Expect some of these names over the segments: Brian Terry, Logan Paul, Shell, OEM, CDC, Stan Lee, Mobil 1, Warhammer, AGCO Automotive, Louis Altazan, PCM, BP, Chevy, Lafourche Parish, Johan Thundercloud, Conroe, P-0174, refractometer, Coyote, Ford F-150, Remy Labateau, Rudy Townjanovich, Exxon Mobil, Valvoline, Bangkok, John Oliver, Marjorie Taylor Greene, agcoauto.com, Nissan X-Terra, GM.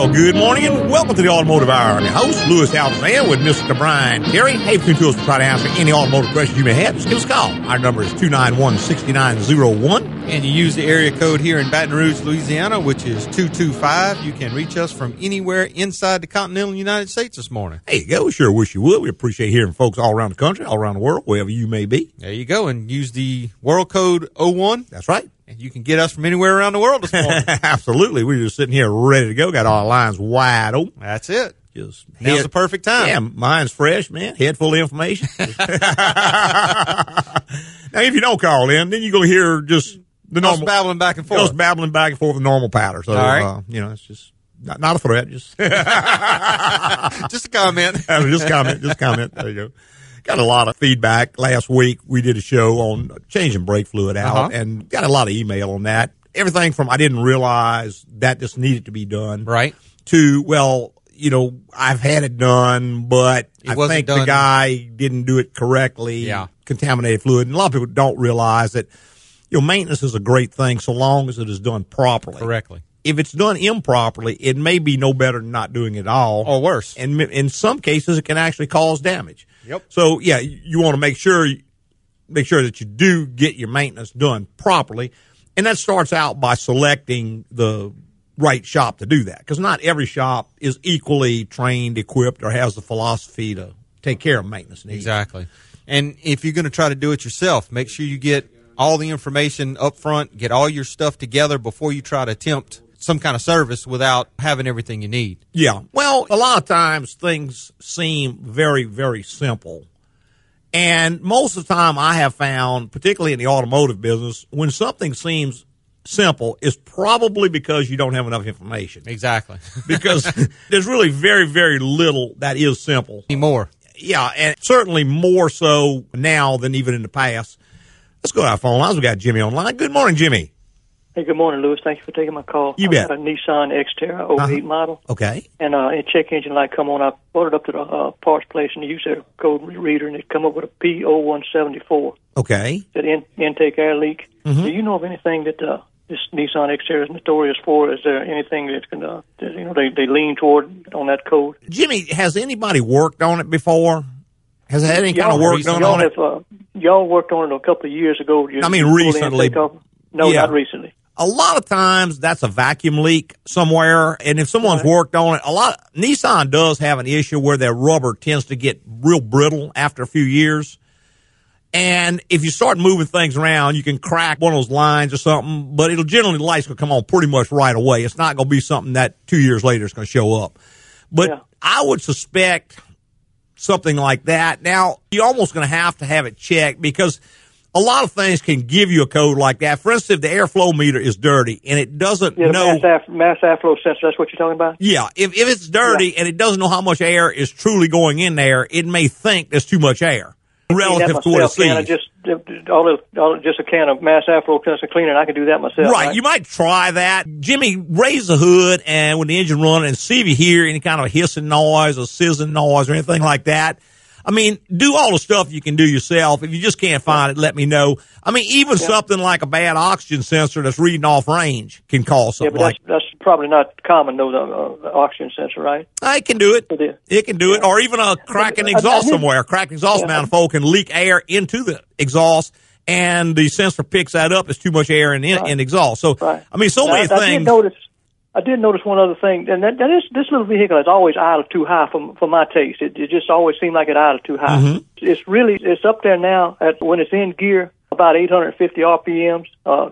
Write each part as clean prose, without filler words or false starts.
Well, good morning and welcome to the Automotive Hour. I'm your host, Louis Altazan, with Mr. Brian Terry. Hey, between two of us, try to answer any automotive questions you may have. Just give us a call. Our number is 291-6901. And you use the area code here in Baton Rouge, Louisiana, which is 225. You can reach us from anywhere inside the continental United States this morning. There you go. We sure wish you would. We appreciate hearing folks all around the country, all around the world, wherever you may be. There you go. And use the world code 01. That's right. You can get us from anywhere around the world this morning. Absolutely. We're just sitting here ready to go. Got all our lines wide open. That's it. Just now's the perfect time. Yeah, mine's fresh, man. Head full of information. Now, if you don't call in, then you're going to hear just the normal. Just babbling back and forth. Just babbling back and forth the normal pattern. So, all right. It's just not a threat. Just, just a comment. Just a comment. There you go. Got a lot of feedback. Last week, we did a show on changing brake fluid out and got a lot of email on that. Everything from I didn't realize that this needed to be done. Right. To, well, I've had it done, but I think the guy didn't do it correctly. Yeah. Contaminated fluid. And a lot of people don't realize that, maintenance is a great thing so long as it is done properly. Correctly. If it's done improperly, it may be no better than not doing it at all. Or worse. And in some cases, it can actually cause damage. Yep. So, yeah, you want to make sure that you do get your maintenance done properly. And that starts out by selecting the right shop to do that, because not every shop is equally trained, equipped, or has the philosophy to take care of maintenance needs. Exactly. And if you're going to try to do it yourself, make sure you get all the information up front, get all your stuff together before you try to attempt some kind of service without having everything you need. Yeah. Well, a lot of times things seem very, very simple. And most of the time I have found, particularly in the automotive business, when something seems simple, it's probably because you don't have enough information. Exactly. Because there's really very, very little that is simple anymore. Yeah, and certainly more so now than even in the past. Let's go to our phone lines. We got Jimmy online. Good morning, Jimmy. Hey, good morning, Louis. Thanks for taking my call. You bet. I got a Nissan X-Terra 08 model. Okay. And a check engine light come on. I brought it up to the parts place, and they used their code reader, and it come up with a P-0174. Okay. That intake air leak. Mm-hmm. Do you know of anything that this Nissan X-Terra is notorious for? Is there anything that they lean toward on that code? Jimmy, has anybody worked on it before? Has it had any kind of work done on it? Y'all worked on it a couple of years ago. Recently. Not recently. A lot of times that's a vacuum leak somewhere, and if someone's worked on it, Nissan does have an issue where their rubber tends to get real brittle after a few years. And if you start moving things around, you can crack one of those lines or something, but it'll generally, the lights will come on pretty much right away. It's not going to be something that 2 years later is going to show up. But I would suspect something like that. Now, you're almost going to have it checked, because a lot of things can give you a code like that. For instance, if the airflow meter is dirty and it doesn't know... mass airflow sensor, that's what you're talking about? Yeah. If it's dirty and it doesn't know how much air is truly going in there, it may think there's too much air relative to what it sees. Just a can of mass airflow sensor cleaner, and I can do that myself. Right. You might try that. Jimmy, raise the hood and when the engine runs and see if you hear any kind of hissing noise or sizzling noise or anything like that. Do all the stuff you can do yourself. If you just can't find it, let me know. Something like a bad oxygen sensor that's reading off range can cause something like that. That's probably not common, though, the oxygen sensor, right? It can do it. It can do it. Or even a cracking exhaust somewhere. A cracking exhaust manifold can leak air into the exhaust, and the sensor picks that up as too much air in exhaust. So, many things. I did notice one other thing, and that is this little vehicle is always idle too high for my taste. It just always seemed like it idled too high. Mm-hmm. It's up there now when it's in gear, about 850 RPMs,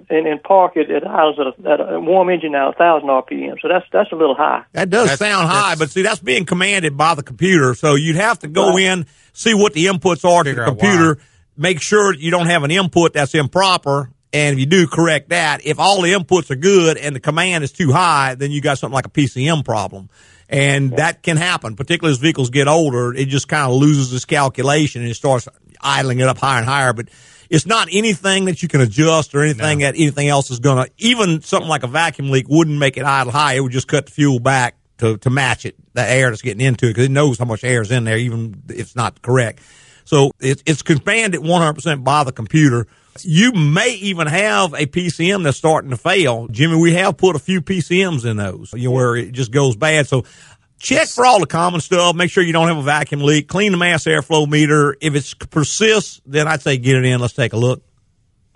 and in park it idles at a warm engine now 1,000 RPMs. So that's a little high. That does sound high, but see that's being commanded by the computer. So you'd have to go in, see what the inputs are to the computer, make sure you don't have an input that's improper. And if you do correct that, if all the inputs are good and the command is too high, then you got something like a PCM problem. And that can happen, particularly as vehicles get older. It just kind of loses this calculation and it starts idling it up higher and higher. But it's not anything that you can adjust or anything that anything else is going to, even something like a vacuum leak wouldn't make it idle high. It would just cut the fuel back to match it, the air that's getting into it, because it knows how much air is in there, even if it's not correct. So it's confirmed at 100% by the computer. You may even have a PCM that's starting to fail. Jimmy, we have put a few PCMs in those, you know, where it just goes bad. So check for all the common stuff. Make sure you don't have a vacuum leak. Clean the mass airflow meter. If it persists, then I'd say get it in. Let's take a look.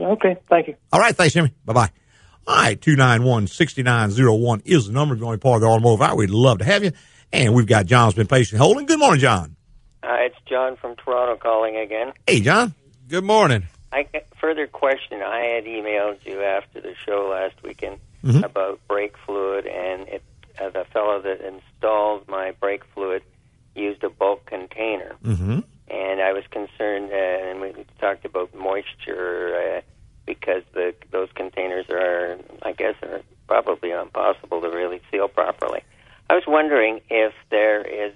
Okay. Thank you. All right. Thanks, Jimmy. Bye-bye. All right. 291-6901 is the number. If you want to be part of the Automotive Hour, we'd love to have you. And we've got John's been patient holding. Good morning, John. It's John from Toronto calling again. Hey, John. Good morning. Further question, I had emailed you after the show last weekend about brake fluid, and the fellow that installed my brake fluid used a bulk container. And I was concerned, and we talked about moisture because those containers are, I guess, are probably impossible to really seal properly. I was wondering if there is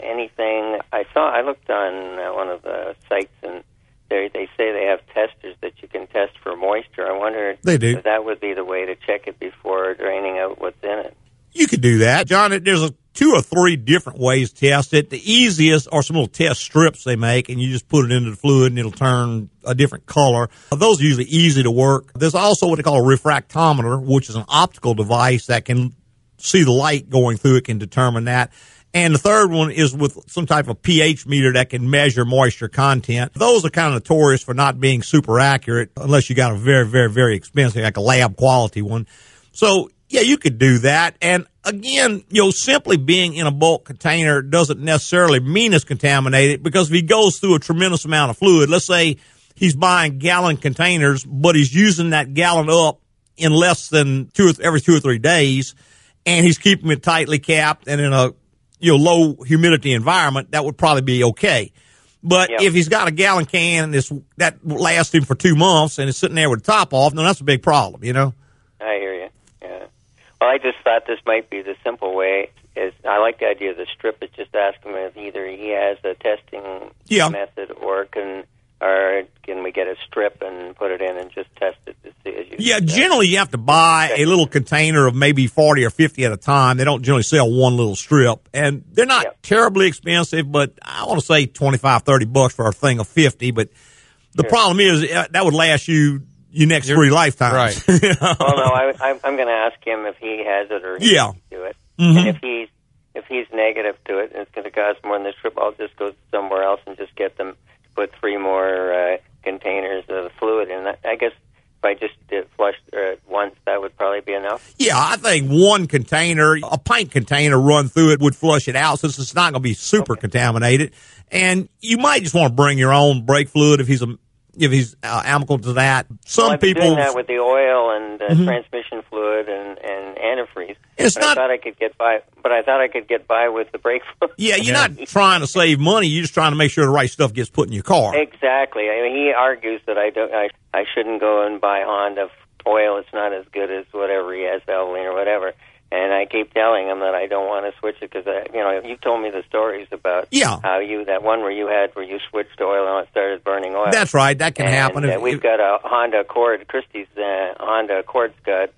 anything. I looked on one of the sites, and they say they have testers that you can test for moisture. I wonder if that would be the way to check it before draining out what's in it. You could do that. John, there's two or three different ways to test it. The easiest are some little test strips they make, and you just put it into the fluid, and it'll turn a different color. Those are usually easy to work. There's also what they call a refractometer, which is an optical device that can see the light going through it, can determine that. And the third one is with some type of pH meter that can measure moisture content. Those are kind of notorious for not being super accurate unless you got a very, very, very expensive, like a lab quality one. So, yeah, you could do that. And again, you know, simply being in a bulk container doesn't necessarily mean it's contaminated, because if he goes through a tremendous amount of fluid, let's say he's buying gallon containers, but he's using that gallon up in less than every 2 or 3 days, and he's keeping it tightly capped and in a low humidity environment, that would probably be okay. But if he's got a gallon can and that lasts him for 2 months and it's sitting there with the top off, then that's a big problem, you know? I hear you. Yeah. Well, I just thought this might be the simple way. I like the idea of the strip. It's just asking if either he has a testing method or can we get a strip and put it in and just test it to see? Generally you have to buy a little container of maybe 40 or 50 at a time. They don't generally sell one little strip. And they're not terribly expensive, but I want to say $25-$30 for a thing of 50. But the problem is that would last you your next three lifetimes. Right. I'm going to ask him if he has it or he can do it. And if he's negative to it and it's going to cost more than the strip, I'll just go somewhere else and just get them. Put three more containers of fluid in. I guess if I just did flush once, that would probably be enough. Yeah, I think one container, a pint container run through it would flush it out, since it's not going to be super contaminated. And you might just want to bring your own brake fluid if he's amical to that. I've been doing that with the oil and transmission fluid and antifreeze. I thought I could get by with the brake fluid. Yeah, you're not trying to save money. You're just trying to make sure the right stuff gets put in your car. Exactly. I mean, he argues that I shouldn't go and buy Honda oil. It's not as good as whatever he has, Valvoline or whatever. And I keep telling him that I don't want to switch it because, you told me the stories about how that one where you switched oil and it started burning oil. That's right. That can happen. We've got a Honda Accord. Christie's Honda Accord's got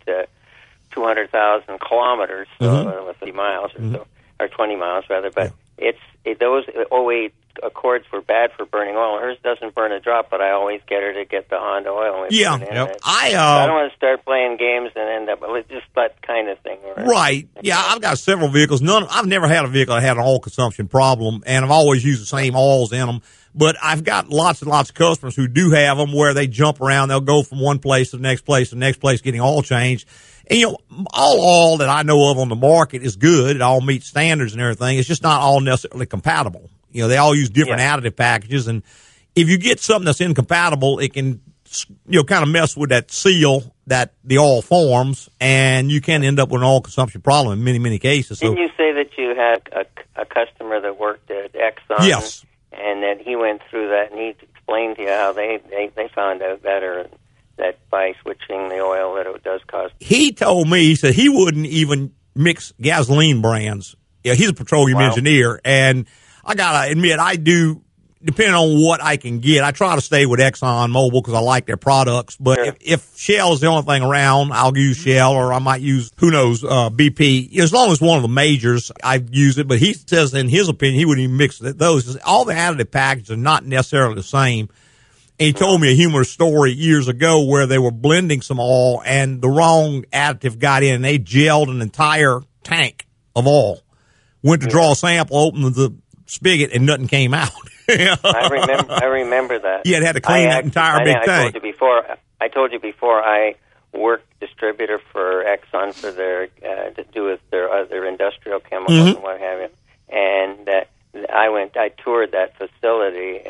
200,000 kilometers, so 50 miles or so, or 20 miles rather. But those 08 Accords were bad for burning oil. Hers doesn't burn a drop, but I always get her to get the Honda oil. I don't want to start playing games and end up with just that kind of thing. Right. Yeah, I've got several vehicles. I've never had a vehicle that had an oil consumption problem, and I've always used the same oils in them. But I've got lots and lots of customers who do have them where they jump around. They'll go from one place to the next place getting oil changed. And, all oil that I know of on the market is good. It all meets standards and everything. It's just not all necessarily compatible. They all use different additive packages. And if you get something that's incompatible, it can, kind of mess with that seal that the oil forms, and you can end up with an oil consumption problem in many, many cases. So, didn't you say that you had a customer that worked at Exxon? Yes. And that he went through that, and he explained to you how they found out better that by switching the oil that it does cause. He told me, he said he wouldn't even mix gasoline brands. Yeah, he's a petroleum engineer, and I got to admit, I do depending on what I can get. I try to stay with Exxon Mobil because I like their products. But if Shell is the only thing around, I'll use Shell, or I might use, who knows, BP. As long as one of the majors, I use it. But he says, in his opinion, he wouldn't even mix those. All the additive packages are not necessarily the same. And he told me a humorous story years ago where they were blending some oil and the wrong additive got in, and they gelled an entire tank of oil. Went to draw a sample, opened the spigot, and nothing came out. I remember that. Yeah, it had to clean that entire big thing. I told you before. I worked distributor for Exxon for their to do with their other industrial chemicals and what have you. And I toured that facility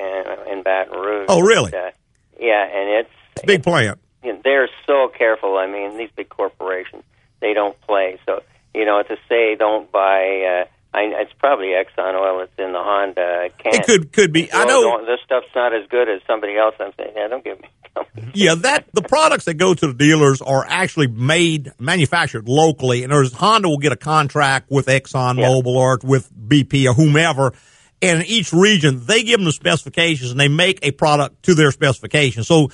in Baton Rouge. Oh, really? And, and it's a big plant. You know, they're so careful. I mean, these big corporations, they don't play. So you know, to say don't buy. It's probably Exxon oil. It's in the Honda can. It could be. I know this stuff's not as good as somebody else. I'm saying, don't give me something. Yeah, the products that go to the dealers are actually manufactured locally. And Honda will get a contract with Exxon Mobil or with BP or whomever. And in each region, they give them the specifications and they make a product to their specifications. So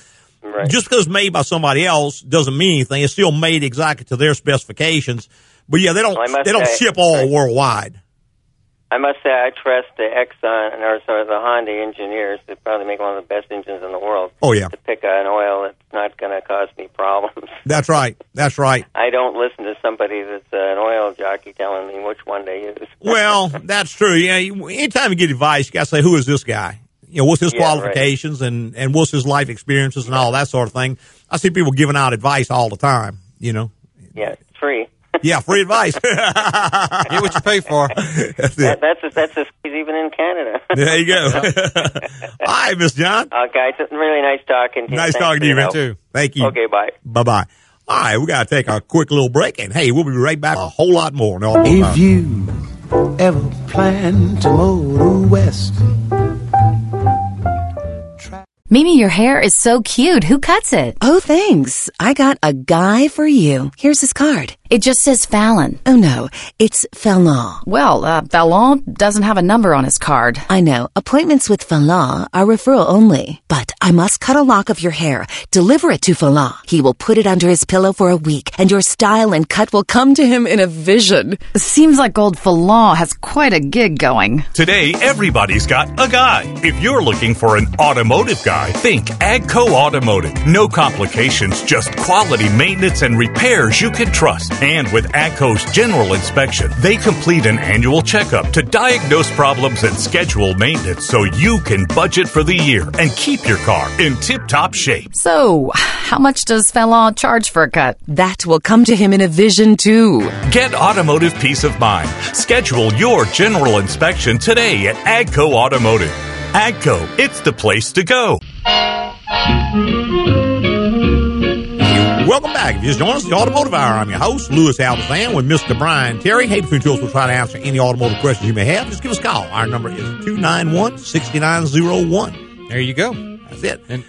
just because it's made by somebody else doesn't mean anything. It's still made exactly to their specifications. But yeah, they don't ship all worldwide. I must say, I trust the Exxon or the Honda engineers that probably make one of the best engines in the world. Oh, yeah. To pick an oil that's not going to cause me problems. That's right. I don't listen to somebody that's an oil jockey telling me which one to use. Well, that's true. Yeah, anytime you get advice, you got to say, who is this guy? You know, what's his qualifications and what's his life experiences and all that sort of thing. I see people giving out advice all the time, you know. Yeah, it's free. Yeah, free advice. Get what you pay for. That's even in Canada. There you go. All right, Miss John. Okay, it's really nice talking to you. Nice talking to you, man, too. Thank you. Okay, bye. Bye-bye. All right, we got to take a quick little break, and, hey, we'll be right back. A whole lot more. If you ever plan to motor west. Mimi, your hair is so cute. Who cuts it? Oh, thanks. I got a guy for you. Here's his card. It just says Fallon. Oh, no. It's Fallon. Well, Fallon doesn't have a number on his card. I know. Appointments with Fallon are referral only. But I must cut a lock of your hair. Deliver it to Fallon. He will put it under his pillow for a week, and your style and cut will come to him in a vision. Seems like old Fallon has quite a gig going. Today, everybody's got a guy. If you're looking for an automotive guy, think AGCO Automotive. No complications, just quality maintenance and repairs you can trust. And with AGCO's general inspection, they complete an annual checkup to diagnose problems and schedule maintenance so you can budget for the year and keep your car in tip-top shape. So, how much does Fallon charge for a cut? That will come to him in a vision, too. Get automotive peace of mind. Schedule your general inspection today at AGCO Automotive. AGCO, it's the place to go. Welcome back. If you just joined us, the Automotive Hour. I'm your host, Louis Altazan, with Mr. Brian Terry. Hey, between two of us, we'll try to answer any automotive questions you may have. Just give us a call. Our number is 291-6901. There you go. That's it. And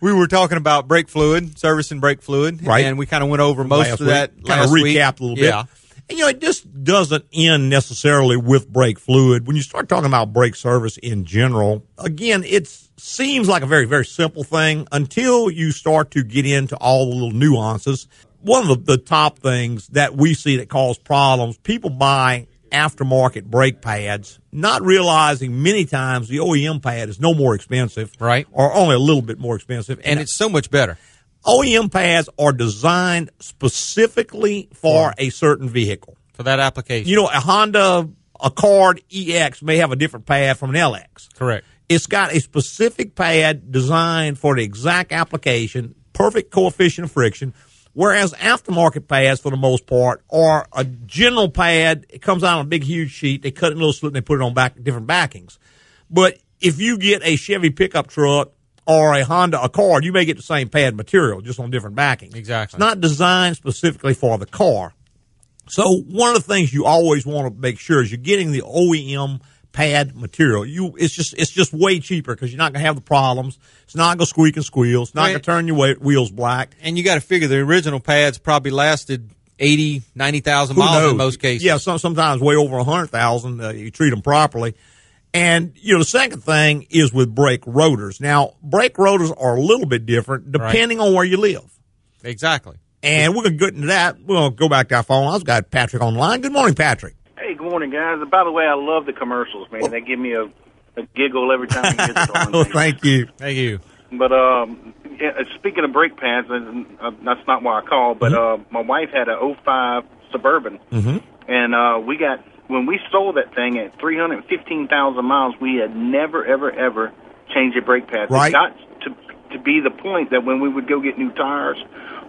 we were talking about brake fluid, service and brake fluid. Right. And we kind of went over most of that last week. Kind of recapped a little bit. Yeah. And, you know, it just doesn't end necessarily with brake fluid. When you start talking about brake service in general, again, seems like a very, very simple thing until you start to get into all the little nuances. One of the top things that we see that cause problems, people buy aftermarket brake pads, not realizing many times the OEM pad is no more expensive, right? Or only a little bit more expensive. And it's so much better. OEM pads are designed specifically for a certain vehicle. For that application. You know, a Honda Accord EX may have a different pad from an LX. Correct. It's got a specific pad designed for the exact application, perfect coefficient of friction, whereas aftermarket pads, for the most part, are a general pad. It comes out on a big, huge sheet. They cut it in a little slit and they put it on different backings. But if you get a Chevy pickup truck or a Honda Accord, you may get the same pad material, just on different backings. Exactly. It's not designed specifically for the car. So one of the things you always want to make sure is you're getting the OEM pad material. It's just way cheaper because you're not gonna have the problems. It's not gonna squeak and squeal. It's not gonna turn your wheels black. And you got to figure the original pads probably lasted 80,000-90,000 miles in most cases. Yeah, sometimes way over 100,000. You treat them properly. And, you know, the second thing is with brake rotors. Now, brake rotors are a little bit different depending on where you live. Exactly. And we're going to get into that. We're going to go back to our phone. I've got Patrick on the line. Good morning, Patrick. Hey, good morning, guys. And by the way, I love the commercials, man. Well, they give me a giggle every time I get it on. Well, thank you. Thank you. But speaking of brake pads, that's not why I called, but my wife had a 05 Suburban, and we got... When we sold that thing at 315,000 miles, we had never, ever, ever changed the brake pads. Right. It got to be the point that when we would go get new tires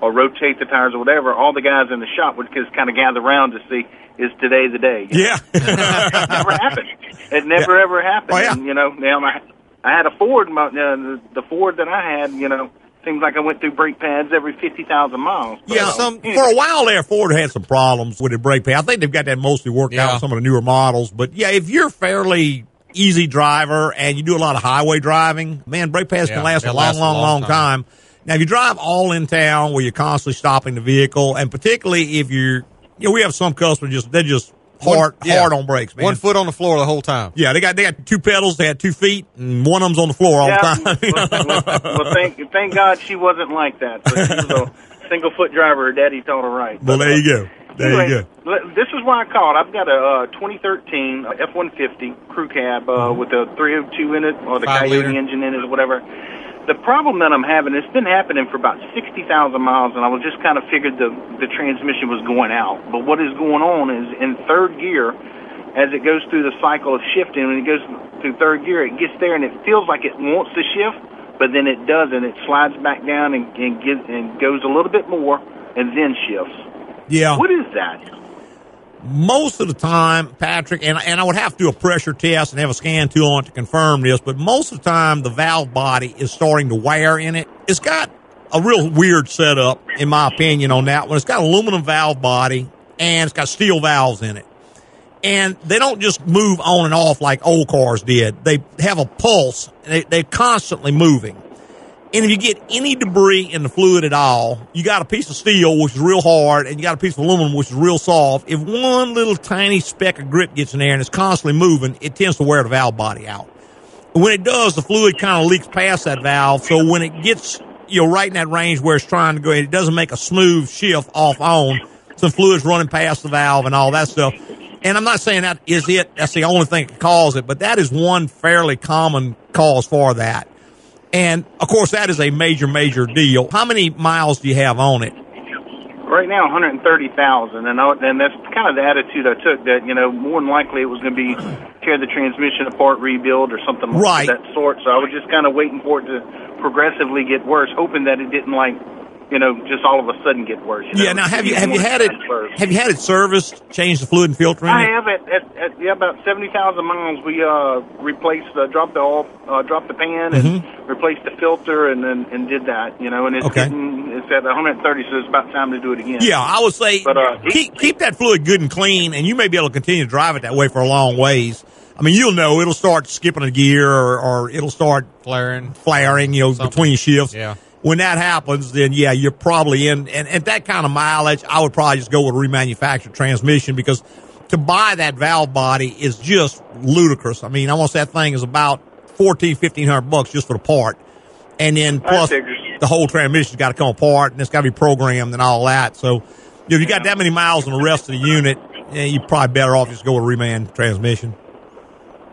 or rotate the tires or whatever, all the guys in the shop would just kind of gather around to see, is today the day? Yeah. It never happened. It never, ever happened. Oh, yeah. And, you know, now I had a Ford, the Ford that I had, you know, seems like I went through brake pads every 50,000 miles. Yeah, for a while there, Ford had some problems with the brake pad. I think they've got that mostly worked out with some of the newer models. But, yeah, if you're a fairly easy driver and you do a lot of highway driving, man, brake pads can last a long, long time. Now, if you drive all in town where you're constantly stopping the vehicle, and particularly if you're, you know, we have some customers, they're just hard on brakes, man. 1 foot on the floor the whole time. Yeah, they got two pedals, they had 2 feet, and one of them's on the floor all the time. Well, thank God she wasn't like that. But she was a single-foot driver. Her daddy taught her right. Well, there you go. This is why I called. I've got a 2013 F-150 crew cab with a 302 in it or the Coyote engine in it or whatever. The problem that I'm having, it's been happening for about 60,000 miles, and I was just kind of figured the transmission was going out. But what is going on is in third gear, as it goes through the cycle of shifting, when it goes through third gear, it gets there, and it feels like it wants to shift, but then it doesn't. It slides back down and goes a little bit more and then shifts. Yeah. What is that? Most of the time, Patrick, and I would have to do a pressure test and have a scan tool on it to confirm this, but most of the time the valve body is starting to wear in it. It's got a real weird setup, in my opinion, on that one. It's got an aluminum valve body, and it's got steel valves in it. And they don't just move on and off like old cars did. They have a pulse, and they're constantly moving. And if you get any debris in the fluid at all, you got a piece of steel, which is real hard, and you got a piece of aluminum, which is real soft. If one little tiny speck of grit gets in there and it's constantly moving, it tends to wear the valve body out. And when it does, the fluid kind of leaks past that valve. So when it gets, you know, right in that range where it's trying to go, it doesn't make a smooth shift off-on. Some fluid's running past the valve and all that stuff. And I'm not saying that is it. That's the only thing that can cause it. But that is one fairly common cause for that. And, of course, that is a major, major deal. How many miles do you have on it? Right now, 130,000. And that's kind of the attitude I took, that, you know, more than likely it was going to be tear the transmission apart, rebuild, or something of that sort. So I was just kind of waiting for it to progressively get worse, hoping that it didn't, like, you know, just all of a sudden get worse. You know? Yeah. Now, have you had it serviced? Changed the fluid and filter? I have it. At about 70,000 miles, we replaced, dropped the oil, dropped the pan, and replaced the filter, and did that. You know, and it's it's at 130, so it's about time to do it again. Yeah, I would say, but keep that fluid good and clean, and you may be able to continue to drive it that way for a long ways. I mean, you'll know it'll start skipping a gear, or it'll start flaring. You know, between shifts. Yeah. When that happens, then, yeah, you're probably in. And at that kind of mileage, I would probably just go with a remanufactured transmission, because to buy that valve body is just ludicrous. I mean, almost that thing is about $1,400-$1,500 just for the part. And then plus the whole transmission's got to come apart, and it's got to be programmed and all that. So if you got that many miles on the rest of the unit, you're probably better off just go with a reman transmission.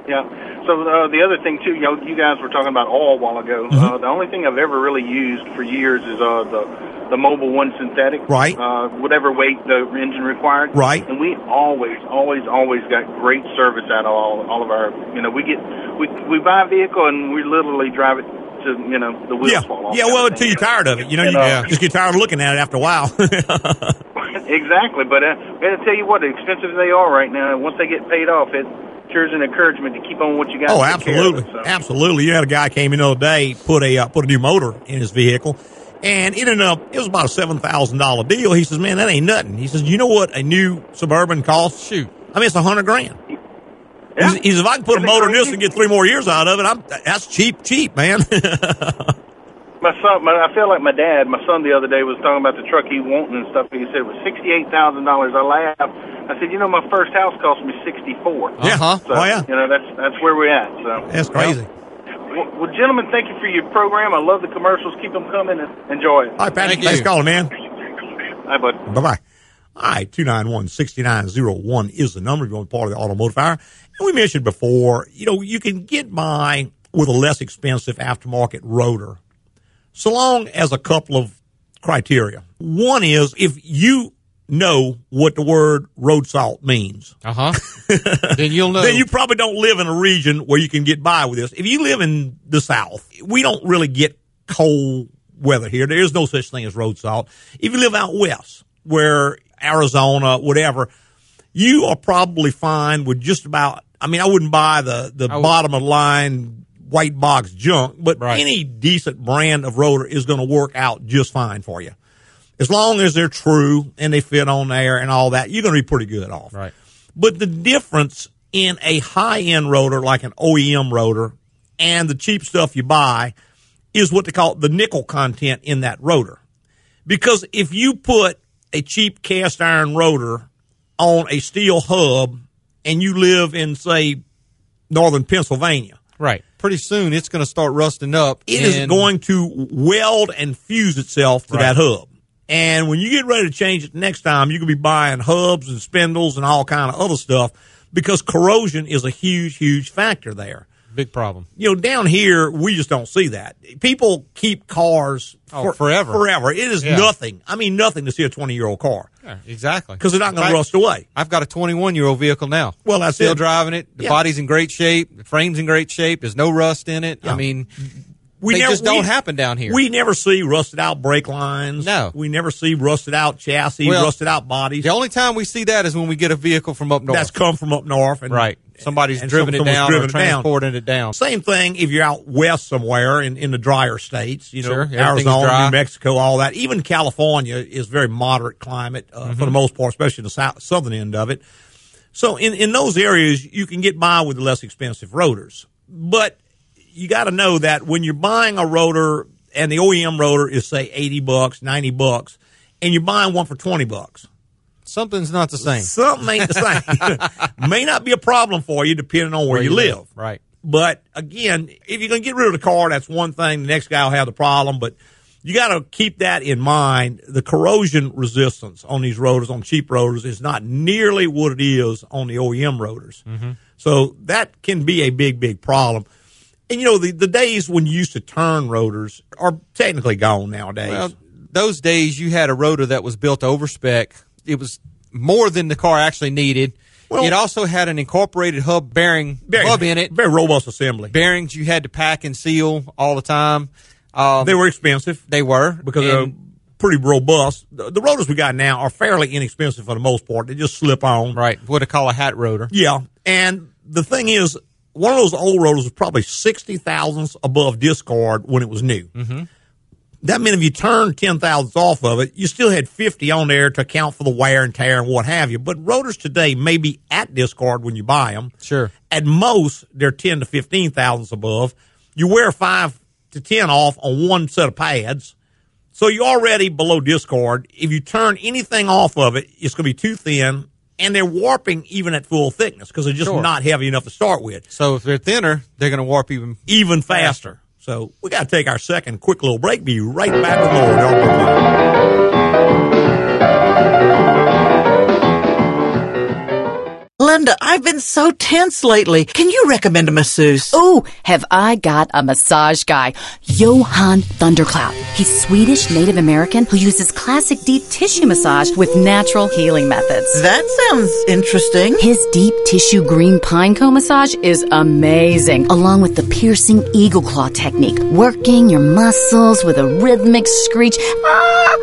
Yeah. So the other thing, too, you know, you guys were talking about oil a while ago. The only thing I've ever really used for years is the Mobil 1 synthetic. Right. Whatever weight the engine required. Right. And we always got great service out of all of our, you know, we buy a vehicle and we literally drive it to, you know, the wheels fall off. Yeah, well, until you're tired of it. You know, and, you just get tired of looking at it after a while. Exactly. But I tell you what, expensive they are right now, once they get paid off, it's an encouragement to keep on what you got. Oh, absolutely. Absolutely. You had a guy came in the other day, put a new motor in his vehicle, and it was about a $7,000 deal. He says, man, that ain't nothing. He says, you know what a new Suburban costs? Shoot. I mean, it's $100,000. Yeah. He says, if I can put a motor in this and get 3 more years out of it, that's cheap, man. I feel like my dad. My son the other day was talking about the truck he wanted and stuff. He said it was $68,000. I laughed. I said, you know, my first house cost me $64,000. Yeah. Uh-huh. So, oh, yeah. You know, that's where we're at. So that's crazy. Well, gentlemen, thank you for your program. I love the commercials. Keep them coming and enjoy it. All right, Patrick. Thanks for calling, man. Hi, bud. Bye-bye. All right, 291-6901 is the number if you want to be part of the Automotive Hour. And we mentioned before, you know, you can get by with a less expensive aftermarket rotor so long as a couple of criteria. One is if you know what the word road salt means. Then you'll know. Then you probably don't live in a region where you can get by with this. If you live in the South, we don't really get cold weather here. There is no such thing as road salt. If you live out west, where Arizona, whatever, you are probably fine with just about, I mean, I wouldn't buy the bottom of the line white box junk, but any decent brand of rotor is going to work out just fine for you. As long as they're true and they fit on there and all that, you're going to be pretty good off. Right. But the difference in a high-end rotor, like an OEM rotor, and the cheap stuff you buy is what they call the nickel content in that rotor. Because if you put a cheap cast iron rotor on a steel hub and you live in, say, northern Pennsylvania. Right. Pretty soon it's going to start rusting up. It is going to weld and fuse itself to that hub. And when you get ready to change it next time, you could be buying hubs and spindles and all kind of other stuff because corrosion is a huge, huge factor there. Big problem. You know, down here, we just don't see that. People keep cars forever. Forever. It is nothing. I mean, nothing to see a 20-year-old car. Yeah, exactly. Because they're not going to rust away. I've got a 21-year-old vehicle now. Well, that's still driving it. The body's in great shape. The frame's in great shape. There's no rust in it. Yeah. I mean... They just don't happen down here. We never see rusted-out brake lines. No. We never see rusted-out chassis, rusted-out bodies. The only time we see that is when we get a vehicle from up north. That's come from up north. And, somebody's driven it down or transported it down. Same thing if you're out west somewhere in the drier states, you know, Arizona, New Mexico, all that. Even California is very moderate climate for the most part, especially the southern end of it. So in those areas, you can get by with less expensive rotors. But you got to know that when you're buying a rotor and the OEM rotor is, say, $80, $90, and you're buying one for $20, something's not the same. Something ain't the same. May not be a problem for you depending on where you live. Right. But again, if you're going to get rid of the car, that's one thing. The next guy will have the problem, but you got to keep that in mind. The corrosion resistance on these rotors, on cheap rotors, is not nearly what it is on the OEM rotors. Mm-hmm. So that can be a big, big problem. And, you know, the days when you used to turn rotors are technically gone nowadays. Well, those days you had a rotor that was built over spec. It was more than the car actually needed. Well, it also had an incorporated hub bearing hub in it. Very robust assembly. Bearings you had to pack and seal all the time. They were expensive. They were. Because they're pretty robust. The rotors we got now are fairly inexpensive for the most part. They just slip on. Right. What I call a hat rotor. Yeah. And the thing is, one of those old rotors was probably 60 thousandths above discard when it was new. Mm-hmm. That meant if you turned 10 thousandths off of it, you still had 50 on there to account for the wear and tear and what have you. But rotors today may be at discard when you buy them. Sure. At most, they're 10 to 15 thousandths above. You wear 5 to 10 off on one set of pads, so you're already below discard. If you turn anything off of it, it's going to be too thin. And they're warping even at full thickness because they're just not heavy enough to start with. So if they're thinner, they're going to warp even faster. So we got to take our second quick little break. Be right back with more. Linda, I've been so tense lately. Can you recommend a masseuse? Ooh, have I got a massage guy. Johan Thundercloud. He's Swedish Native American who uses classic deep tissue massage with natural healing methods. That sounds interesting. His deep tissue green pine cone massage is amazing, along with the piercing eagle claw technique, working your muscles with a rhythmic screech. Ah!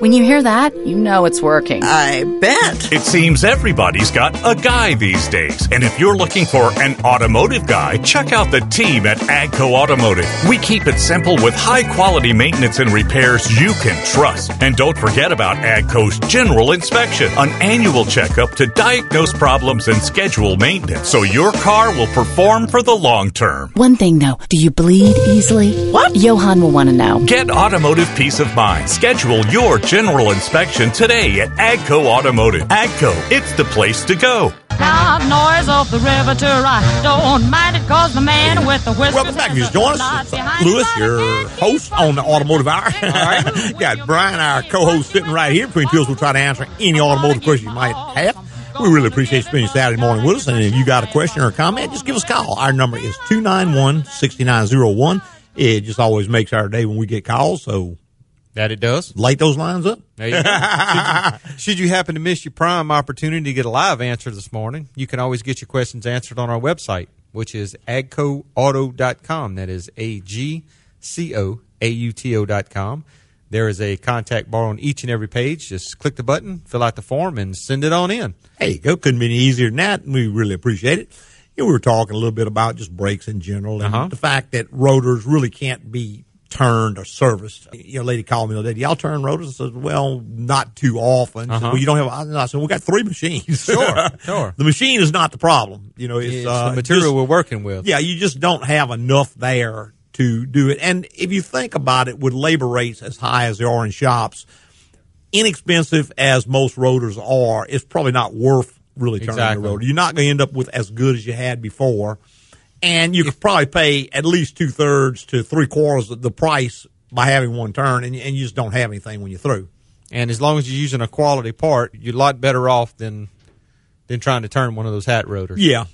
When you hear that, you know it's working. I bet. It seems everybody's got a guy these days. And if you're looking for an automotive guy, check out the team at AGCO Automotive. We keep it simple with high-quality maintenance and repairs you can trust. And don't forget about AGCO's general inspection, an annual checkup to diagnose problems and schedule maintenance so your car will perform for the long term. One thing, though, do you bleed easily? What? Johan will want to know. Get automotive peace of mind. Schedule your general inspection today at AGCO Automotive. AGCO, it's the place to go. Loud noise off the river to right. Don't mind it, cause the man with the whiskers. Welcome back, Mr. Jonas. Louis, your host on the Automotive Hour. All right. Got Brian, our co-host, sitting right here. Between Pills, we'll try to answer any automotive question you might have. We really appreciate you spending Saturday morning with us. And if you got a question or a comment, just give us a call. Our number is 291-6901. It just always makes our day when we get calls, so... That it does. Light those lines up. There you go. Should you happen to miss your prime opportunity to get a live answer this morning, you can always get your questions answered on our website, which is agcoauto.com. That is agcoauto.com. There is a contact bar on each and every page. Just click the button, fill out the form, and send it on in. There you go. Couldn't be any easier than that. We really appreciate it. You know, we were talking a little bit about just brakes in general and the fact that rotors really can't be turned or serviced. You know, a lady called me the other day, do y'all turn rotors? I said, well, not too often. She said, well, you don't have... I said, we got three machines. Sure. The machine is not the problem. You know, it's the material we're working with. Yeah, you just don't have enough there to do it. And if you think about it, with labor rates as high as they are in shops, inexpensive as most rotors are, it's probably not worth really turning the rotor. You're not going to end up with as good as you had before. And you could probably pay at least 2/3 to 3/4 of the price by having one turn, and you just don't have anything when you're through. And as long as you're using a quality part, you're a lot better off than trying to turn one of those hat rotors. Yeah.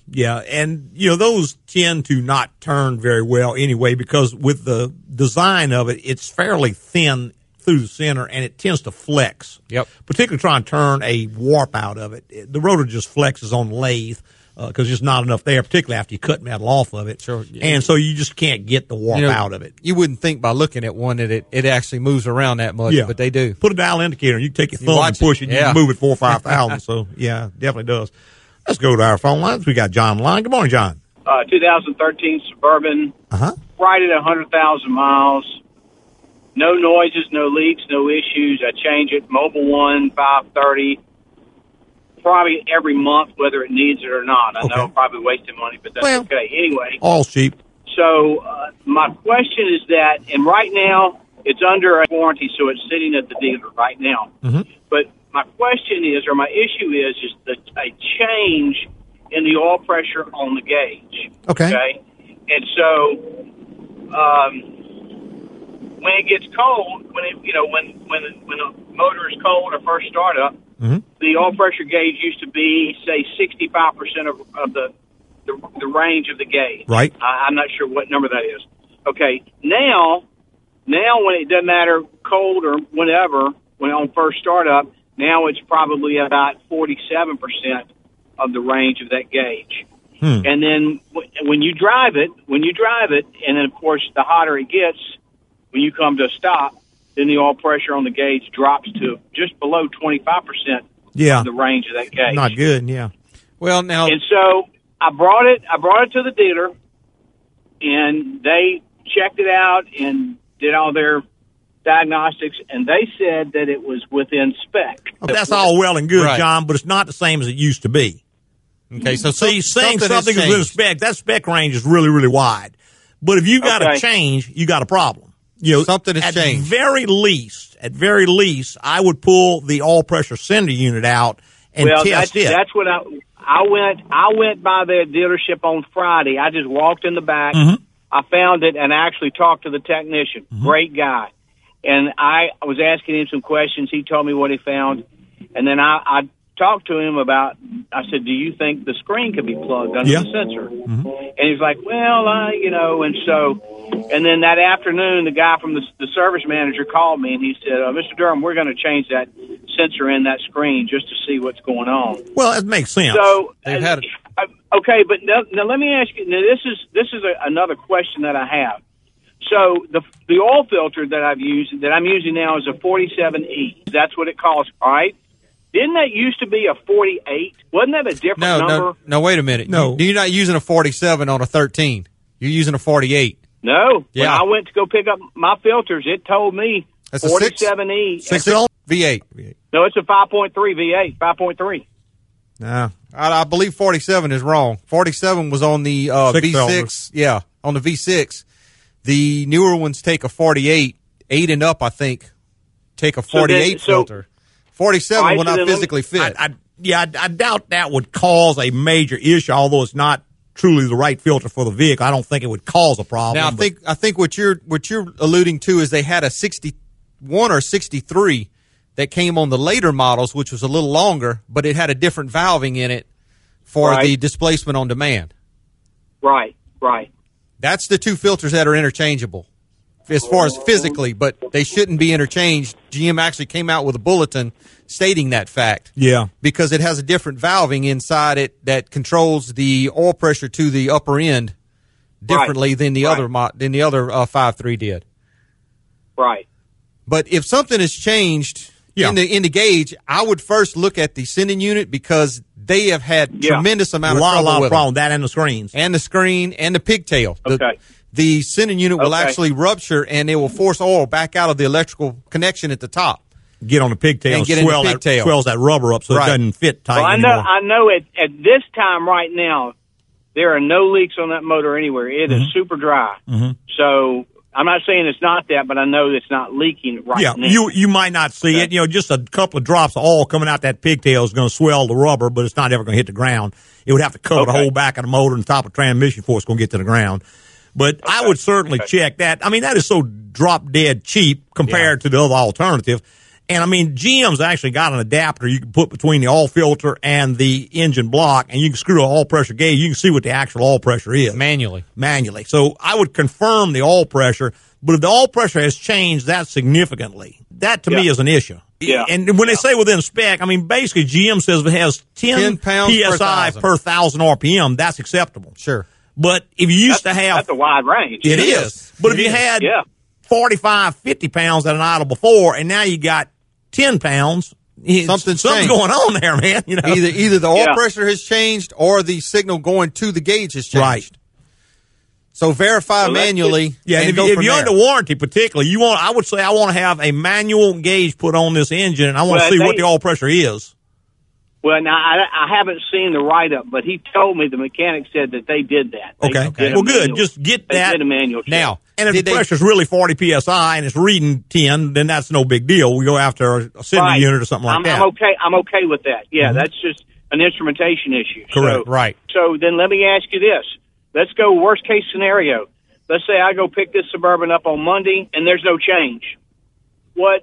And, you know, those tend to not turn very well anyway because with the design of it, it's fairly thin through the center, and it tends to flex. Yep. Particularly trying to turn a warp out of it. The rotor just flexes on the lathe. Because there's not enough there, particularly after you cut metal off of it. Sure. Yeah. And so you just can't get the warp out of it. You wouldn't think by looking at one that it actually moves around that much, but they do. Put a dial indicator, and you take your thumb and push it, and you can move it 4,000 or 5,000. So, yeah, definitely does. Let's go to our phone lines. We got John Line. Good morning, John. 2013 Suburban, right at 100,000 miles. No noises, no leaks, no issues. I change it, Mobil 1, 530. Probably every month, whether it needs it or not. I know I'm probably wasting money, but that's okay. Anyway. All cheap. So my question is that, and right now it's under a warranty, so it's sitting at the dealer right now. Mm-hmm. But my question is, or my issue is a change in the oil pressure on the gauge. Okay? And so when it gets cold, when the motor is cold or first start up, the oil pressure gauge used to be, say, 65% of the range of the gauge. Right. I'm not sure what number that is. Okay. Now when it doesn't matter, cold or whenever, when on first startup, now it's probably about 47% of the range of that gauge. And then when you drive it, and then of course the hotter it gets, when you come to a stop, then the oil pressure on the gauge drops to just below 25% of the range of that gauge. Not good, yeah. Well, now, and so I brought it to the dealer, and they checked it out and did all their diagnostics, and they said that it was within spec. Well, that's all well and good, right, John, but it's not the same as it used to be. Okay, so saying something is within spec, that spec range is really, really wide. But if you got a change, you got a problem. You know, something has changed. At very least, I would pull the oil pressure sender unit out and test it. That's what I went by their dealership on Friday. I just walked in the back. I found it and I actually talked to the technician. Great guy. And I was asking him some questions. He told me what he found. And then I talked to him about, I said, do you think the screen could be plugged under the sensor? And he's like, well, and then that afternoon, the guy from the service manager called me, and he said, Mr. Durham, we're going to change that sensor in that screen just to see what's going on. Well, it makes sense. So, but now let me ask you, now this is another question that I have. So the oil filter that I'm using now is a 47E. That's what it costs, all right? Didn't that used to be a 48? Wasn't that a different number? No, wait a minute. No. You're not using a 47 on a 13. You're using a 48. No. Yeah. When I went to go pick up my filters, it told me that's 47E. 6.0 V8. No, it's a 5.3 V8, 5.3. Nah. I believe 47 is wrong. 47 was on the V6. Yeah, on the V6. The newer ones take a 48, 8 and up, I think. take a 48 filter. 47 will not physically fit. I doubt that would cause a major issue, although it's not truly the right filter for the vehicle. I don't think it would cause a problem. Now, I think what you're alluding to is they had a 61 or 63 that came on the later models, which was a little longer, but it had a different valving in it for the displacement on demand. Right. That's the two filters that are interchangeable as far as physically, but they shouldn't be interchanged. GM actually came out with a bulletin stating that fact. Yeah. Because it has a different valving inside it that controls the oil pressure to the upper end differently than the other 5.3 did. Right. But if something has changed in the gauge, I would first look at the sending unit because they have had tremendous amount of trouble with that and the screens. And the screen and the pigtail. Okay. The sending unit will actually rupture, and it will force oil back out of the electrical connection at the top. Get on the pigtail and swells that rubber up so it doesn't fit tight anymore. I know at this time right now, there are no leaks on that motor anywhere. It is super dry. Mm-hmm. So I'm not saying it's not that, but I know it's not leaking right now. You might not see it. You know, just a couple of drops of oil coming out that pigtail is going to swell the rubber, but it's not ever going to hit the ground. It would have to cover the whole back of the motor and top of the transmission before it's going to get to the ground. But I would certainly check that. I mean, that is so drop-dead cheap compared to the other alternative. And, I mean, GM's actually got an adapter you can put between the oil filter and the engine block, and you can screw an oil pressure gauge. You can see what the actual oil pressure is. Manually. So I would confirm the oil pressure. But if the oil pressure has changed that significantly, that to me is an issue. Yeah. And when they say within spec, I mean, basically GM says if it has 10 pounds PSI per 1,000 RPM, that's acceptable. Sure. But if you used to have... That's a wide range. It is. But if you had 45, 50 pounds at an idle before, and now you got 10 pounds, something's going on there, man. You know? Either the oil pressure has changed or the signal going to the gauge has changed. Right. So verify manually. If you're under warranty particularly, I want to have a manual gauge put on this engine, and I want to see what the oil pressure is. Well, now, I haven't seen the write-up, but he told me the mechanic said that they did that. They did manual. Just get that. They did a manual check. Now, and if the pressure's really 40 PSI and it's reading 10, then that's no big deal. We go after a sending unit or something like that. I'm okay with that. Yeah, that's just an instrumentation issue. Correct, So then let me ask you this. Let's go worst-case scenario. Let's say I go pick this Suburban up on Monday, and there's no change. What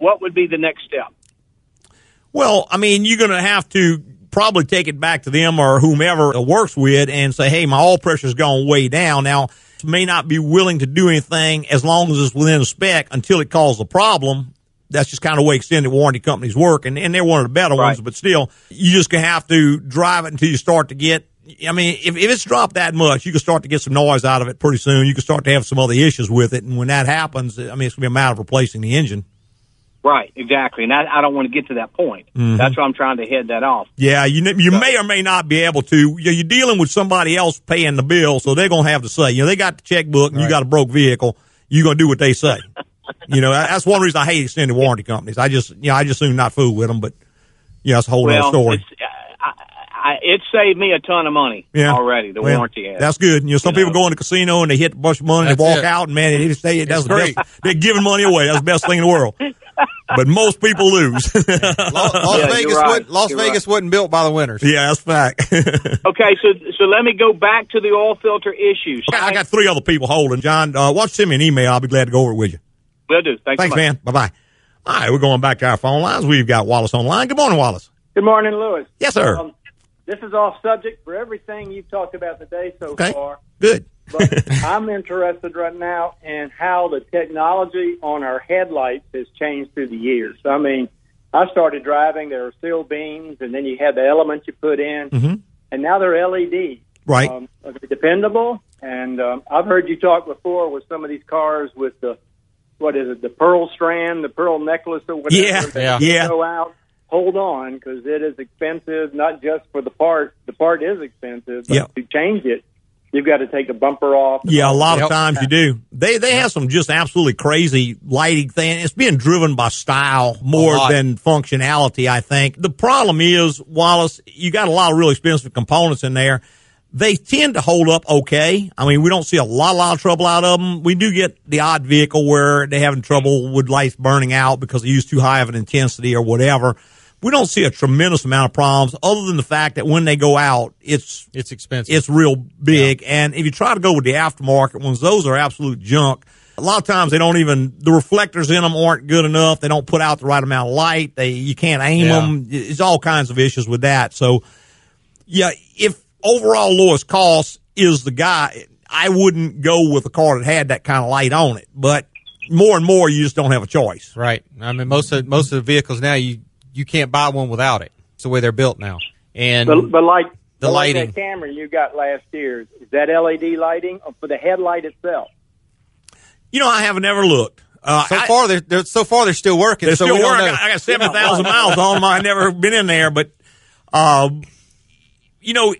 would be the next step? Well, I mean, you're going to have to probably take it back to them or whomever it works with and say, hey, my oil pressure's gone way down. Now, may not be willing to do anything as long as it's within spec until it causes a problem. That's just kind of the way extended warranty companies work, and they're one of the better ones. But still, you just going to have to drive it until you start to get – I mean, if it's dropped that much, you can start to get some noise out of it pretty soon. You can start to have some other issues with it. And when that happens, I mean, it's going to be a matter of replacing the engine. Right, exactly, and I don't want to get to that point. Mm-hmm. That's why I'm trying to head that off. Yeah, you may or may not be able to. You're dealing with somebody else paying the bill, so they're going to have to say, they got the checkbook and you got a broke vehicle, you're going to do what they say. That's one reason I hate extended warranty companies. I just assume not fool with them, but, that's a whole other story. It saved me a ton of money already, the warranty has. That's good. Some people go in the casino and they hit a bunch of money and they walk out, and, man, that's the best. They're giving money away. That's the best thing in the world. But most people lose. Las Vegas wasn't built by the winners. Yeah, that's a fact. Okay, so let me go back to the oil filter issues. Okay, I got three other people holding. John, why don't you send me an email? I'll be glad to go over it with you. Will do. Thanks so much, man. Bye-bye. All right, we're going back to our phone lines. We've got Wallace on the line. Good morning, Wallace. Good morning, Louis. Yes, sir. This is off subject for everything you've talked about today so far. Good. But I'm interested right now in how the technology on our headlights has changed through the years. I mean, I started driving, there were steel beams, and then you had the elements you put in, and now they're LED. Right. They're dependable, and I've heard you talk before with some of these cars with the pearl strand, the pearl necklace or whatever. Yeah. Go out. Hold on, because it is expensive, not just for the part. The part is expensive, but to change it, you've got to take the bumper off. Yeah, a lot of times you do. They have some just absolutely crazy lighting thing. It's being driven by style more than functionality, I think. The problem is, Wallace, you got a lot of really expensive components in there. They tend to hold up okay. I mean, we don't see a lot of trouble out of them. We do get the odd vehicle where they're having trouble with lights burning out because they use too high of an intensity or whatever. We don't see a tremendous amount of problems other than the fact that when they go out, it's expensive. It's real big. Yeah. And if you try to go with the aftermarket ones, those are absolute junk. A lot of times they don't even, the reflectors in them aren't good enough. They don't put out the right amount of light. You can't aim them. It's all kinds of issues with that. So, yeah, if overall lowest cost is the guy, I wouldn't go with a car that had that kind of light on it. But more and more, you just don't have a choice. Right. I mean, most of the vehicles now, you can't buy one without it. It's the way they're built now. And but like the lighting. Like that camera you got last year, is that LED lighting or for the headlight itself? You know, I haven't ever looked. So far, they're still working. They're still working. I got 7,000 miles on them. I've never been in there. But, you know,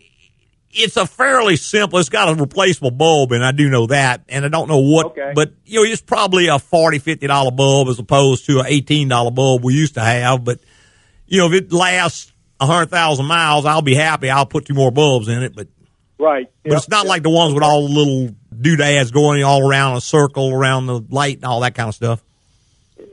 it's a fairly simple. It's got a replaceable bulb, and I do know that. And I don't know what. Okay. But, you know, it's probably a $40, $50 bulb as opposed to an $18 bulb we used to have. But, you know, if it lasts 100,000 miles, I'll be happy. I'll put 2 more bulbs in it. But, right. But it's not like the ones with all the little doodads going all around a circle around the light and all that kind of stuff.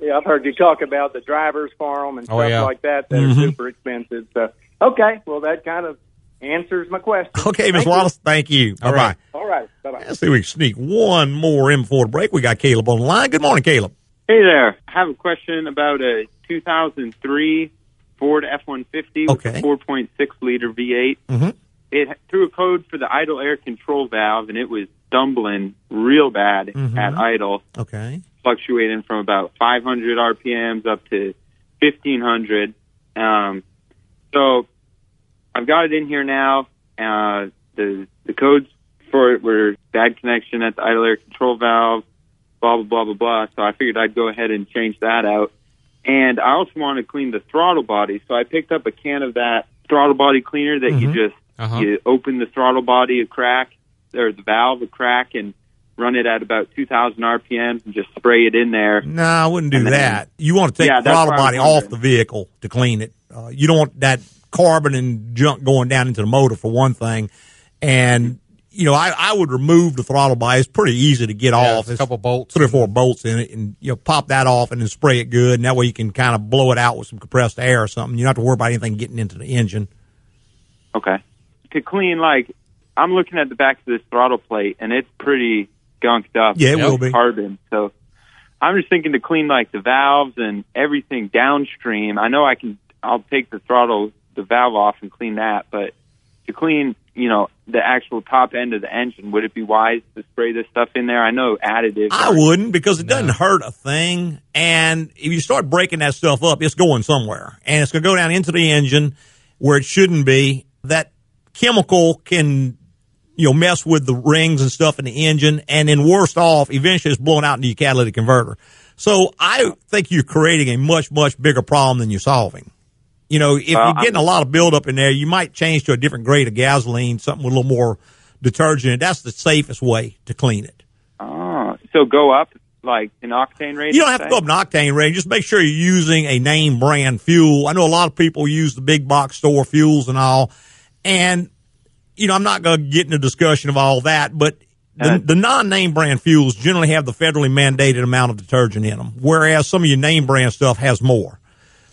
Yeah, I've heard you talk about the driver's farm and stuff like that that are super expensive. So, okay, well, that kind of answers my question. Okay, Ms. Wallace, thank you. All right. All right, bye-bye. Let's see if we can sneak one more in before the break. We got Caleb on the line. Good morning, Caleb. Hey there. I have a question about a 2003 Ford F-150 with a 4.6-liter V8. Mm-hmm. It threw a code for the idle air control valve, and it was stumbling real bad at idle. Okay. Fluctuating from about 500 RPMs up to 1,500. So I've got it in here now. The codes for it were bad connection at the idle air control valve, blah, blah, blah, blah, blah. So I figured I'd go ahead and change that out. And I also want to clean the throttle body. So I picked up a can of that throttle body cleaner that you just you open the throttle body a crack, or the valve a crack, and run it at about 2,000 RPMs and just spray it in there. No, I wouldn't do that. You want to take the throttle body off the vehicle to clean it. You don't want that carbon and junk going down into the motor, for one thing. And, you know, I would remove the throttle body. It's pretty easy to get off. There's a couple bolts. 3 or 4 bolts in it, and, you know, pop that off and then spray it good. And that way you can kind of blow it out with some compressed air or something. You don't have to worry about anything getting into the engine. Okay. To clean, like, I'm looking at the back of this throttle plate, and it's pretty gunked up. Yeah, it will be. Carbon. So I'm just thinking to clean, like, the valves and everything downstream. I know I'll take the valve off and clean that, but to clean, you know, the actual top end of the engine, would it be wise to spray this stuff in there? I know additives. I wouldn't, because it doesn't hurt a thing. And if you start breaking that stuff up, it's going somewhere. And it's going to go down into the engine where it shouldn't be. That chemical can, you know, mess with the rings and stuff in the engine, and then worst off, eventually it's blown out into your catalytic converter. So I think you're creating a much, much bigger problem than you're solving. You know, if you're getting a lot of buildup in there, you might change to a different grade of gasoline, something with a little more detergent. That's the safest way to clean it. So go up, like, an octane range? You don't have to go up an octane range. Just make sure you're using a name brand fuel. I know a lot of people use the big box store fuels and all. And, you know, I'm not going to get into a discussion of all that, but the non-name brand fuels generally have the federally mandated amount of detergent in them, whereas some of your name brand stuff has more.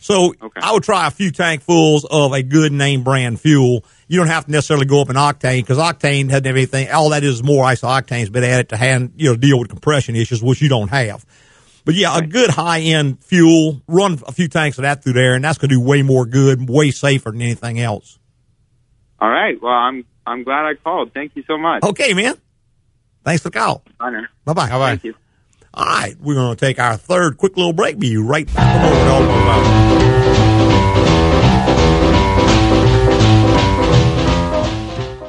So I would try a few tankfuls of a good name brand fuel. You don't have to necessarily go up in octane, because octane doesn't have anything. All that is more isooctanes, but added to deal with compression issues, which you don't have. But, yeah, a good high-end fuel, run a few tanks of that through there, and that's going to do way more good, way safer than anything else. All right. Well, I'm glad I called. Thank you so much. Okay, man. Thanks for the call. Bye. Bye-bye. Thank you. All right. We're going to take our third quick little break. Be right back.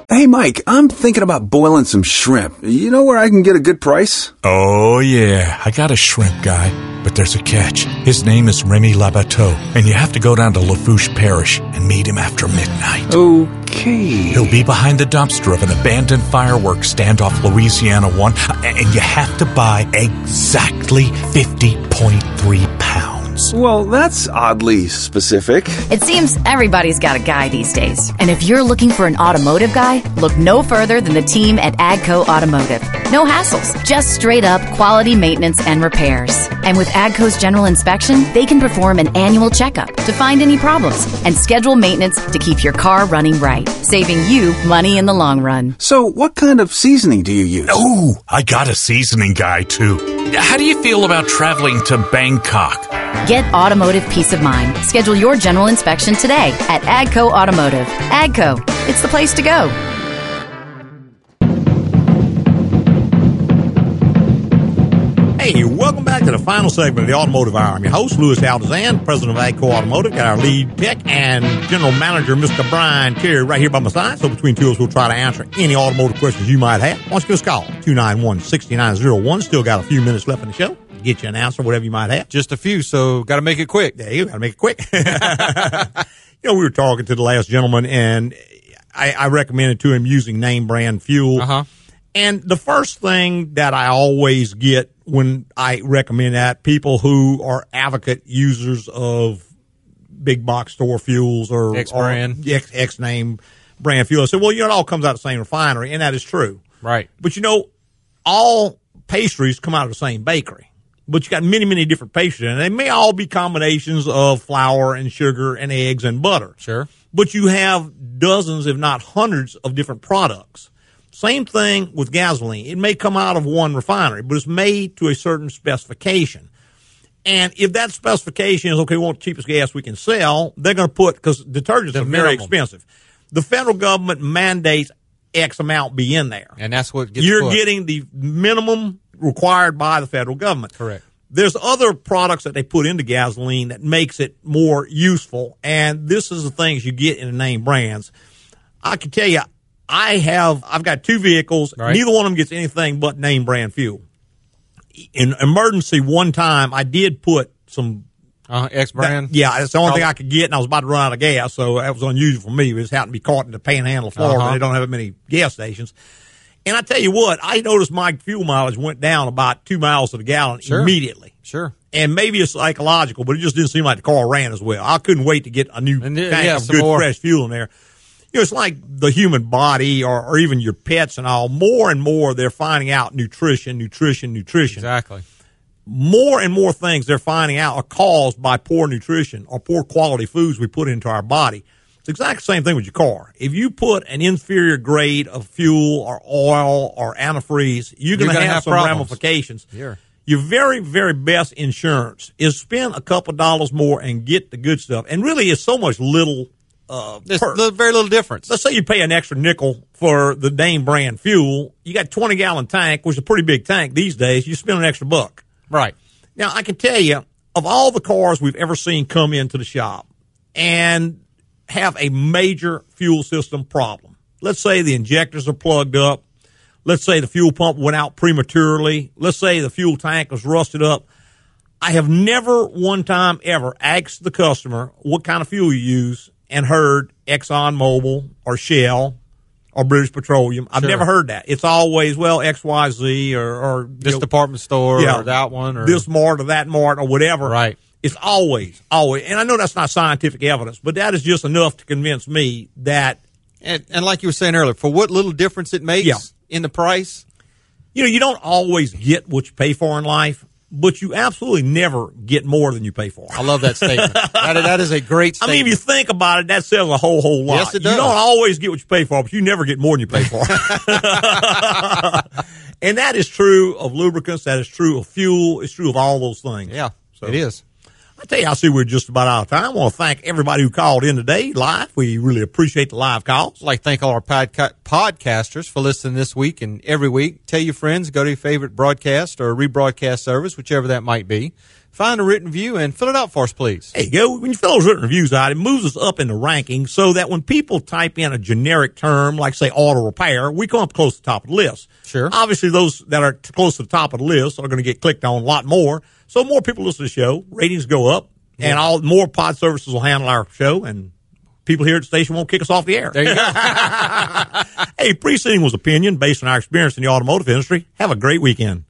Hey, Mike, I'm thinking about boiling some shrimp. You know where I can get a good price? Oh, yeah. I got a shrimp guy. But there's a catch. His name is Remy Labateau, and you have to go down to Lafourche Parish and meet him after midnight. Okay. He'll be behind the dumpster of an abandoned fireworks stand off Louisiana 1, and you have to buy exactly 50.3 pounds. pounds. Well, that's oddly specific. It seems everybody's got a guy these days. And if you're looking for an automotive guy, look no further than the team at AGCO Automotive. No hassles, just straight up quality maintenance and repairs. And with AGCO's general inspection, they can perform an annual checkup to find any problems and schedule maintenance to keep your car running right, saving you money in the long run. So what kind of seasoning do you use? Oh, I got a seasoning guy too. How do you feel about traveling to Bangkok? Get automotive peace of mind. Schedule your general inspection today at AGCO Automotive. AGCO, it's the place to go. Hey, welcome back to the final segment of the Automotive Hour. I'm your host, Louis Altazan, president of AGCO Automotive. Got our lead tech and general manager, Mr. Brian Terry, right here by my side. So between two of us, we'll try to answer any automotive questions you might have. Why don't you give us a call, 291-6901. Still got a few minutes left in the show. Get you an answer, whatever you might have. Just a few, so got to make it quick. Yeah, you got to make it quick. We were talking to the last gentleman, and I recommended to him using name brand fuel. Uh-huh. And the first thing that I always get when I recommend that, people who are advocate users of big box store fuels or X name brand fuel, I say, well, it all comes out of the same refinery, and that is true. Right. But, all pastries come out of the same bakery. But you got many, many different pastries, and they may all be combinations of flour and sugar and eggs and butter. Sure. But you have dozens, if not hundreds, of different products. Same thing with gasoline. It may come out of one refinery, but it's made to a certain specification. And if that specification is, okay, we want the cheapest gas we can sell, they're going to put, because detergents are very expensive. The federal government mandates X amount be in there. And that's what gets You're put. Getting the minimum required by the federal government. Correct. There's other products that they put into gasoline that makes it more useful. And this is the things you get in the name brands. I can tell you, I've got two vehicles. Right. Neither one of them gets anything but name brand fuel. In emergency one time, I did put some X brand. That's the only thing I could get, and I was about to run out of gas, so that was unusual for me. It just happened to be caught in the Panhandle, Florida. Uh-huh. They don't have many gas stations. And I tell you what, I noticed my fuel mileage went down about 2 miles to the gallon immediately. Sure. And maybe it's psychological, but it just didn't seem like the car ran as well. I couldn't wait to get a new tank of good fresh fuel in there. It's like the human body or even your pets and all. More and more, they're finding out nutrition. Exactly. More and more things they're finding out are caused by poor nutrition or poor quality foods we put into our body. It's the exact same thing with your car. If you put an inferior grade of fuel or oil or antifreeze, you're going to have some ramifications. Yeah. Your very, very best insurance is spend a couple dollars more and get the good stuff. And really, it's so much little. There's very little difference. Let's say you pay an extra nickel for the name brand fuel. You got a 20-gallon tank, which is a pretty big tank these days. You spend an extra buck. Right. Now, I can tell you, of all the cars we've ever seen come into the shop and have a major fuel system problem, let's say the injectors are plugged up. Let's say the fuel pump went out prematurely. Let's say the fuel tank was rusted up. I have never one time ever asked the customer what kind of fuel you use and heard Exxon Mobil or Shell or British Petroleum. I've never heard that. It's always, XYZ or this department store or that one. Or this mart or that mart or whatever. Right. It's always. And I know that's not scientific evidence, but that is just enough to convince me that. And like you were saying earlier, for what little difference it makes in the price. You don't always get what you pay for in life. But you absolutely never get more than you pay for. I love that statement. That is a great statement. I mean, if you think about it, that says a whole lot. Yes, it does. You don't always get what you pay for, but you never get more than you pay for. And that is true of lubricants. That is true of fuel. It's true of all those things. Yeah, so it is. I tell you, I see we're just about out of time. I want to thank everybody who called in today live. We really appreciate the live calls. I'd like to thank all our podcasters for listening this week and every week. Tell your friends, go to your favorite broadcast or rebroadcast service, whichever that might be. Find a written review and fill it out for us, please. There you go. When you fill those written reviews out, it moves us up in the rankings so that when people type in a generic term, like, say, auto repair, we come up close to the top of the list. Sure. Obviously, those that are close to the top of the list are going to get clicked on a lot more. So more people listen to the show, ratings go up, and all more pod services will handle our show, and people here at the station won't kick us off the air. There you go. Hey, preceding was opinion based on our experience in the automotive industry. Have a great weekend.